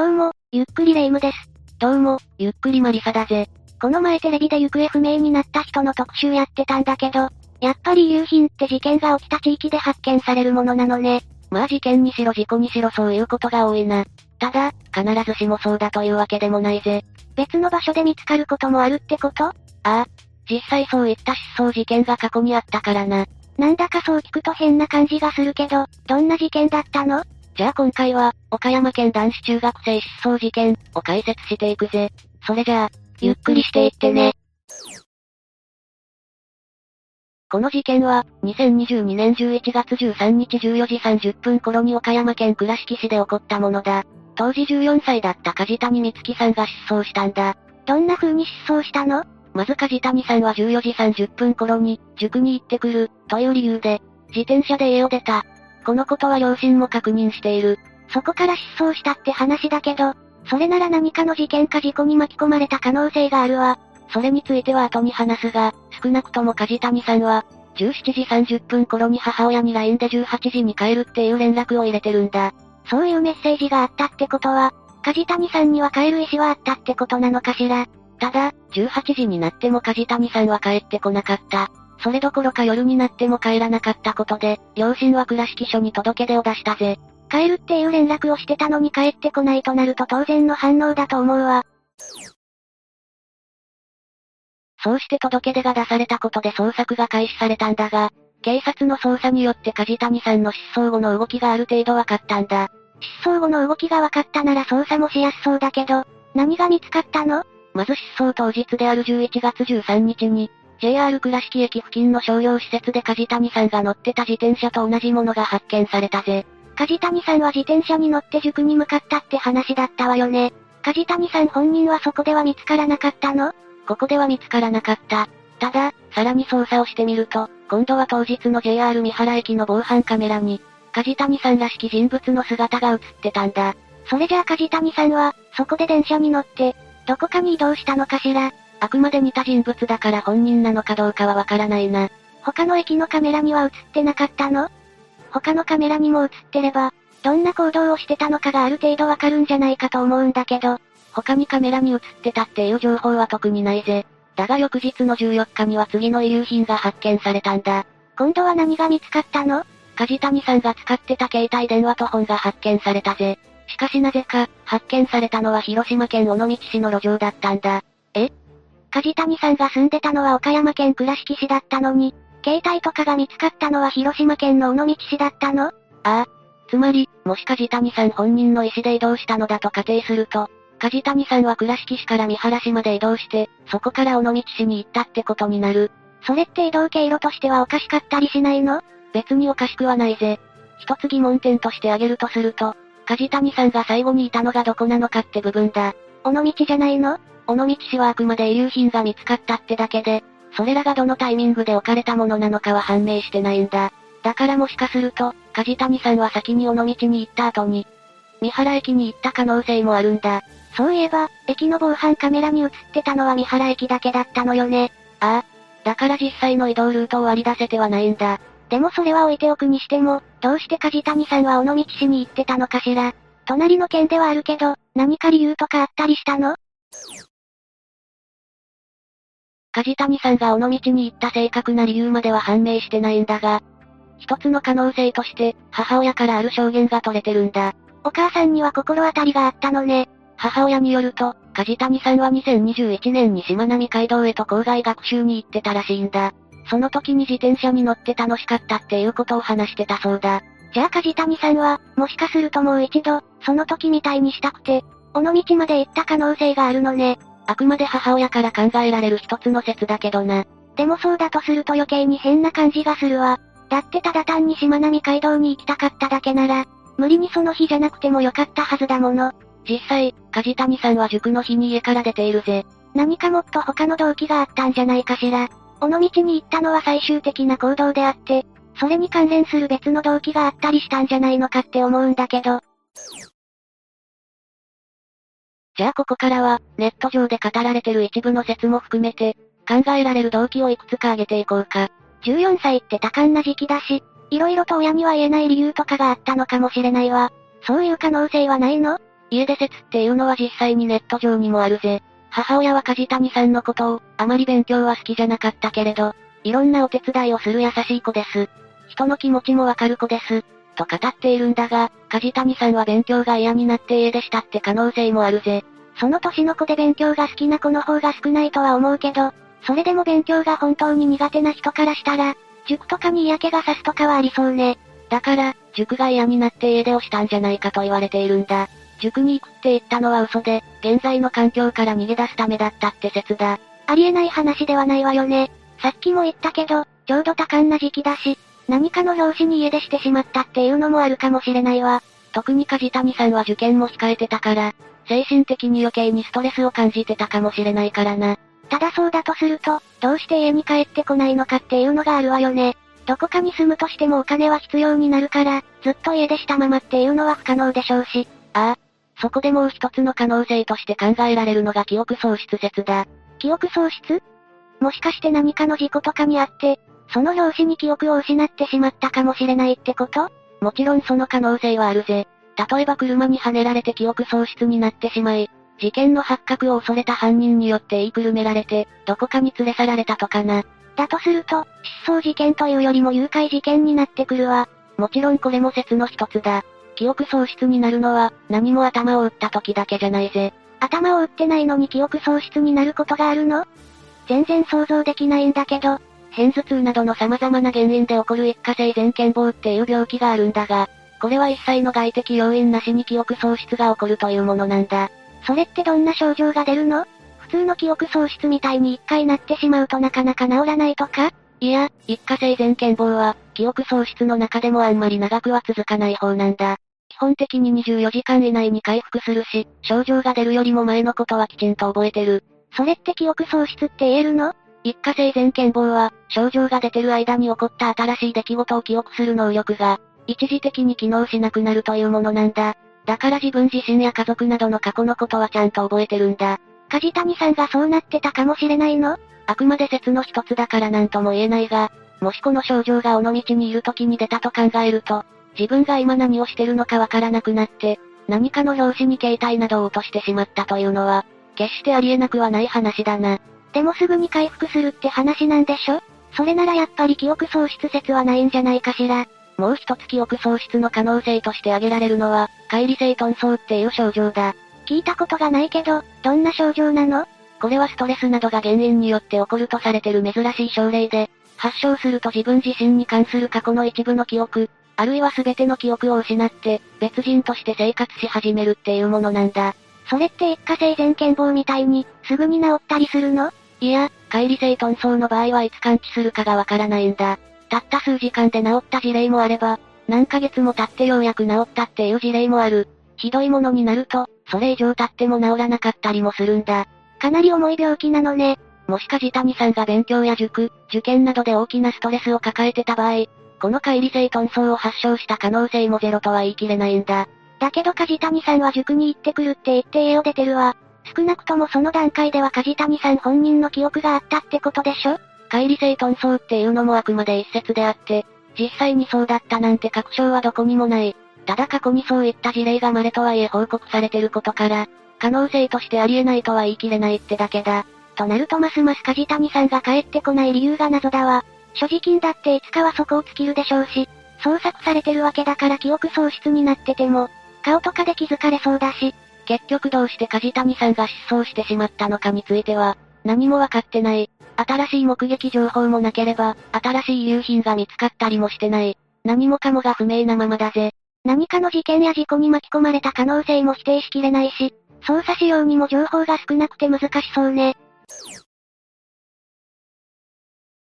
どうも、ゆっくり霊夢です。どうも、ゆっくりマリサだぜ。この前テレビで行方不明になった人の特集やってたんだけど、やっぱり遺留品って事件が起きた地域で発見されるものなのね。まあ事件にしろ事故にしろそういうことが多いな。ただ、必ずしもそうだというわけでもないぜ。別の場所で見つかることもあるってこと？ああ、実際そういった失踪事件が過去にあったからな。なんだかそう聞くと変な感じがするけど、どんな事件だったの？じゃあ今回は、岡山県男子中学生失踪事件を解説していくぜ。それじゃあ、ゆっくりしていってね。この事件は、2022年11月13日14時30分頃に岡山県倉敷市で起こったものだ。当時14歳だった梶谷美月さんが失踪したんだ。どんな風に失踪したの？まず梶谷さんは14時30分頃に、塾に行ってくる、という理由で、自転車で家を出た。このことは両親も確認している。そこから失踪したって話だけど、それなら何かの事件か事故に巻き込まれた可能性があるわ。それについては後に話すが、少なくとも梶谷さんは、17時30分頃に母親に LINE で18時に帰るっていう連絡を入れてるんだ。そういうメッセージがあったってことは、梶谷さんには帰る意思はあったってことなのかしら。ただ、18時になっても梶谷さんは帰ってこなかった。それどころか夜になっても帰らなかったことで、両親は倉敷署に届け出を出したぜ。帰るっていう連絡をしてたのに帰ってこないとなると当然の反応だと思うわ。そうして届け出が出されたことで捜索が開始されたんだが、警察の捜査によって梶谷さんの失踪後の動きがある程度分かったんだ。失踪後の動きが分かったなら捜査もしやすそうだけど、何が見つかったの？まず失踪当日である11月13日に、JR 倉敷駅付近の商業施設で梶谷さんが乗ってた自転車と同じものが発見されたぜ。梶谷さんは自転車に乗って塾に向かったって話だったわよね。梶谷さん本人はそこでは見つからなかったの？ここでは見つからなかった。ただ、さらに捜査をしてみると、今度は当日の JR 三原駅の防犯カメラに、梶谷さんらしき人物の姿が映ってたんだ。それじゃあ梶谷さんは、そこで電車に乗って、どこかに移動したのかしら。あくまで似た人物だから本人なのかどうかはわからないな。他の駅のカメラには映ってなかったの？他のカメラにも映ってれば、どんな行動をしてたのかがある程度わかるんじゃないかと思うんだけど、他にカメラに映ってたっていう情報は特にないぜ。だが翌日の14日には次の遺留品が発見されたんだ。今度は何が見つかったの？梶谷さんが使ってた携帯電話と本が発見されたぜ。しかしなぜか、発見されたのは広島県尾道市の路上だったんだ。え？梶谷さんが住んでたのは岡山県倉敷市だったのに、携帯とかが見つかったのは広島県の尾道市だったの？ああ。つまり、もし梶谷さん本人の意思で移動したのだと仮定すると、梶谷さんは倉敷市から三原市まで移動して、そこから尾道市に行ったってことになる。それって移動経路としてはおかしかったりしないの？別におかしくはないぜ。一つ疑問点として挙げるとすると、梶谷さんが最後にいたのがどこなのかって部分だ。尾道じゃないの？尾道市はあくまで遺留品が見つかったってだけで、それらがどのタイミングで置かれたものなのかは判明してないんだ。だからもしかすると、梶谷さんは先に尾道に行った後に、三原駅に行った可能性もあるんだ。そういえば、駅の防犯カメラに映ってたのは三原駅だけだったのよね。ああ。だから実際の移動ルートを割り出せてはないんだ。でもそれは置いておくにしても、どうして梶谷さんは尾道市に行ってたのかしら。隣の県ではあるけど、何か理由とかあったりしたの？梶谷さんが尾道に行った正確な理由までは判明してないんだが、一つの可能性として、母親からある証言が取れてるんだ。お母さんには心当たりがあったのね。母親によると、梶谷さんは2021年にしまなみ海道へと校外学習に行ってたらしいんだ。その時に自転車に乗って楽しかったっていうことを話してたそうだ。じゃあ梶谷さんは、もしかするともう一度、その時みたいにしたくて、尾道まで行った可能性があるのね。あくまで母親から考えられる一つの説だけどな。でもそうだとすると余計に変な感じがするわ。だってただ単にしまなみ海道に行きたかっただけなら、無理にその日じゃなくてもよかったはずだもの。実際、梶谷さんは塾の日に家から出ているぜ。何かもっと他の動機があったんじゃないかしら。尾道に行ったのは最終的な行動であって、それに関連する別の動機があったりしたんじゃないのかって思うんだけど。じゃあここからは、ネット上で語られてる一部の説も含めて、考えられる動機をいくつか挙げていこうか。14歳って多感な時期だし、いろいろと親には言えない理由とかがあったのかもしれないわ。そういう可能性はないの？家出説っていうのは実際にネット上にもあるぜ。母親は梶谷さんのことを、あまり勉強は好きじゃなかったけれど、いろんなお手伝いをする優しい子です。人の気持ちもわかる子です。と語っているんだが、梶谷さんは勉強が嫌になって家出したって可能性もあるぜ。その年の子で勉強が好きな子の方が少ないとは思うけど、それでも勉強が本当に苦手な人からしたら、塾とかに嫌気がさすとかはありそうね。だから、塾が嫌になって家出をしたんじゃないかと言われているんだ。塾に行くって言ったのは嘘で、現在の環境から逃げ出すためだったって説だ。ありえない話ではないわよね。さっきも言ったけど、ちょうど多感な時期だし、何かの拍子に家出してしまったっていうのもあるかもしれないわ。特に梶谷さんは受験も控えてたから、精神的に余計にストレスを感じてたかもしれないからな。ただそうだとすると、どうして家に帰ってこないのかっていうのがあるわよね。どこかに住むとしてもお金は必要になるから、ずっと家出したままっていうのは不可能でしょうし。ああ、そこでもう一つの可能性として考えられるのが記憶喪失説だ。記憶喪失？もしかして何かの事故とかにあって、その拍子に記憶を失ってしまったかもしれないってこと？もちろんその可能性はあるぜ。例えば車に跳ねられて記憶喪失になってしまい、事件の発覚を恐れた犯人によって言いくるめられて、どこかに連れ去られたとかな。だとすると、失踪事件というよりも誘拐事件になってくるわ。もちろんこれも説の一つだ。記憶喪失になるのは、何も頭を打った時だけじゃないぜ。頭を打ってないのに記憶喪失になることがあるの？全然想像できないんだけど。偏頭痛などの様々な原因で起こる一過性前健忘っていう病気があるんだが、これは一切の外的要因なしに記憶喪失が起こるというものなんだ。それってどんな症状が出るの？普通の記憶喪失みたいに一回なってしまうとなかなか治らないとか？いや、一過性前健忘は、記憶喪失の中でもあんまり長くは続かない方なんだ。基本的に24時間以内に回復するし、症状が出るよりも前のことはきちんと覚えてる。それって記憶喪失って言えるの？一過性前健忘は、症状が出てる間に起こった新しい出来事を記憶する能力が、一時的に機能しなくなるというものなんだ。だから自分自身や家族などの過去のことはちゃんと覚えてるんだ。梶谷さんがそうなってたかもしれないの？あくまで説の一つだからなんとも言えないが、もしこの症状が尾道にいる時に出たと考えると、自分が今何をしてるのかわからなくなって、何かの拍子に携帯などを落としてしまったというのは、決してありえなくはない話だな。でもすぐに回復するって話なんでしょ？それならやっぱり記憶喪失説はないんじゃないかしら。もう一つ記憶喪失の可能性として挙げられるのは、解離性遁走っていう症状だ。聞いたことがないけど、どんな症状なの？これはストレスなどが原因によって起こるとされてる珍しい症例で、発症すると自分自身に関する過去の一部の記憶、あるいは全ての記憶を失って、別人として生活し始めるっていうものなんだ。それって一過性前健忘みたいに、すぐに治ったりするの？いや、解離性遁走の場合はいつ完治するかがわからないんだ。たった数時間で治った事例もあれば、何ヶ月も経ってようやく治ったっていう事例もある。ひどいものになると、それ以上経っても治らなかったりもするんだ。かなり重い病気なのね。もし梶谷さんが勉強や塾、受験などで大きなストレスを抱えてた場合、この解離性遁走を発症した可能性もゼロとは言い切れないんだ。だけど梶谷さんは塾に行ってくるって言って家を出てるわ。少なくともその段階では梶谷さん本人の記憶があったってことでしょ？解離性遁走っていうのもあくまで一説であって、実際にそうだったなんて確証はどこにもない。ただ過去にそういった事例が稀とはいえ報告されてることから、可能性としてありえないとは言い切れないってだけだ。となるとますます梶谷さんが帰ってこない理由が謎だわ。所持金だっていつかはそこを尽きるでしょうし、捜索されてるわけだから記憶喪失になってても、顔とかで気づかれそうだし、結局どうして梶谷さんが失踪してしまったのかについては、何もわかってない。新しい目撃情報もなければ、新しい遺留品が見つかったりもしてない。何もかもが不明なままだぜ。何かの事件や事故に巻き込まれた可能性も否定しきれないし、捜査しようにも情報が少なくて難しそうね。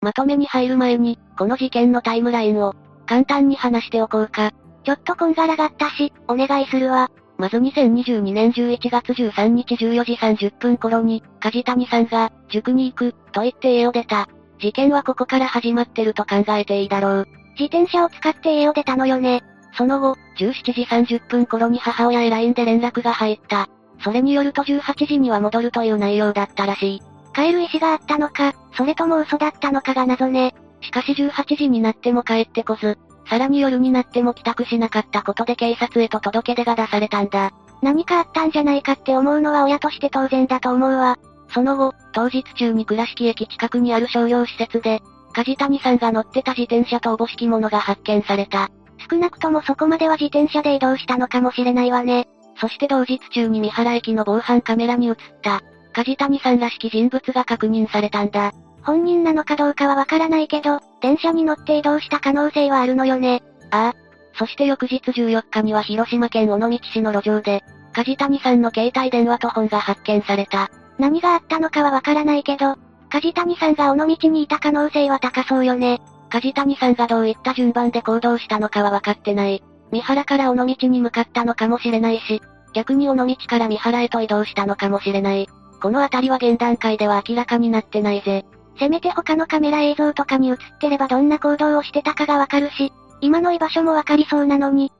まとめに入る前に、この事件のタイムラインを、簡単に話しておこうか。ちょっとこんがらがったし、お願いするわ。まず2022年11月13日14時30分頃に、梶谷さんが、塾に行く、と言って家を出た。事件はここから始まってると考えていいだろう。自転車を使って家を出たのよね。その後、17時30分頃に母親へ LINE で連絡が入った。それによると18時には戻るという内容だったらしい。帰る意思があったのか、それとも嘘だったのかが謎ね。しかし18時になっても帰ってこず。さらに夜になっても帰宅しなかったことで警察へと届け出が出されたんだ。何かあったんじゃないかって思うのは親として当然だと思うわ。その後、当日中に倉敷駅近くにある商業施設で、梶谷さんが乗ってた自転車とおぼしきものが発見された。少なくともそこまでは自転車で移動したのかもしれないわね。そして同日中に三原駅の防犯カメラに映った、梶谷さんらしき人物が確認されたんだ。本人なのかどうかはわからないけど、電車に乗って移動した可能性はあるのよね。ああ。そして翌日14日には広島県尾道市の路上で、梶谷さんの携帯電話と本が発見された。何があったのかはわからないけど、梶谷さんが尾道にいた可能性は高そうよね。梶谷さんがどういった順番で行動したのかは分かってない。三原から尾道に向かったのかもしれないし、逆に尾道から三原へと移動したのかもしれない。このあたりは現段階では明らかになってないぜ。せめて他のカメラ映像とかに映ってればどんな行動をしてたかがわかるし、今の居場所もわかりそうなのに。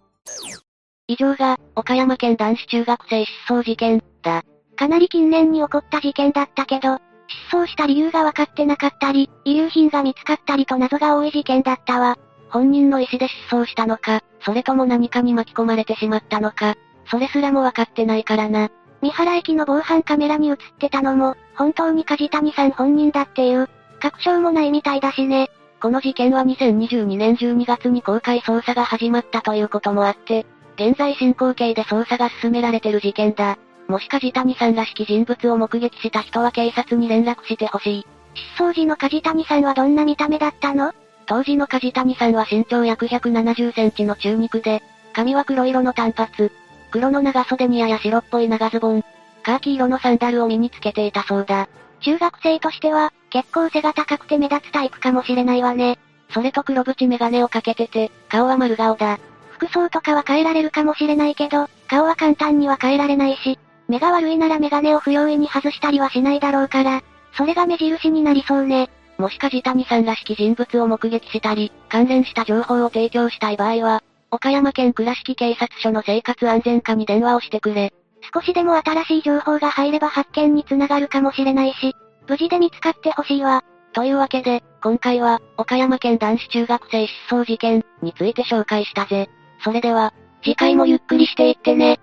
以上が、岡山県男子中学生失踪事件、だ。かなり近年に起こった事件だったけど、失踪した理由がわかってなかったり、遺留品が見つかったりと謎が多い事件だったわ。本人の意思で失踪したのか、それとも何かに巻き込まれてしまったのか、それすらもわかってないからな。三原駅の防犯カメラに映ってたのも、本当に梶谷さん本人だっていう、確証もないみたいだしね。この事件は2022年12月に公開捜査が始まったということもあって、現在進行形で捜査が進められてる事件だ。もし梶谷さんらしき人物を目撃した人は警察に連絡してほしい。失踪時の梶谷さんはどんな見た目だったの？当時の梶谷さんは身長約170センチの中肉で、髪は黒色の短髪、黒の長袖にやや白っぽい長ズボン、カーキ色のサンダルを身につけていたそうだ。中学生としては、結構背が高くて目立つタイプかもしれないわね。それと黒縁メガネをかけてて、顔は丸顔だ。服装とかは変えられるかもしれないけど、顔は簡単には変えられないし、目が悪いならメガネを不用意に外したりはしないだろうから、それが目印になりそうね。もし梶谷さんらしき人物を目撃したり、関連した情報を提供したい場合は、岡山県倉敷警察署の生活安全課に電話をしてくれ。少しでも新しい情報が入れば発見につながるかもしれないし、無事で見つかってほしいわ。というわけで、今回は、岡山県男子中学生失踪事件について紹介したぜ。それでは、次回もゆっくりしていってね。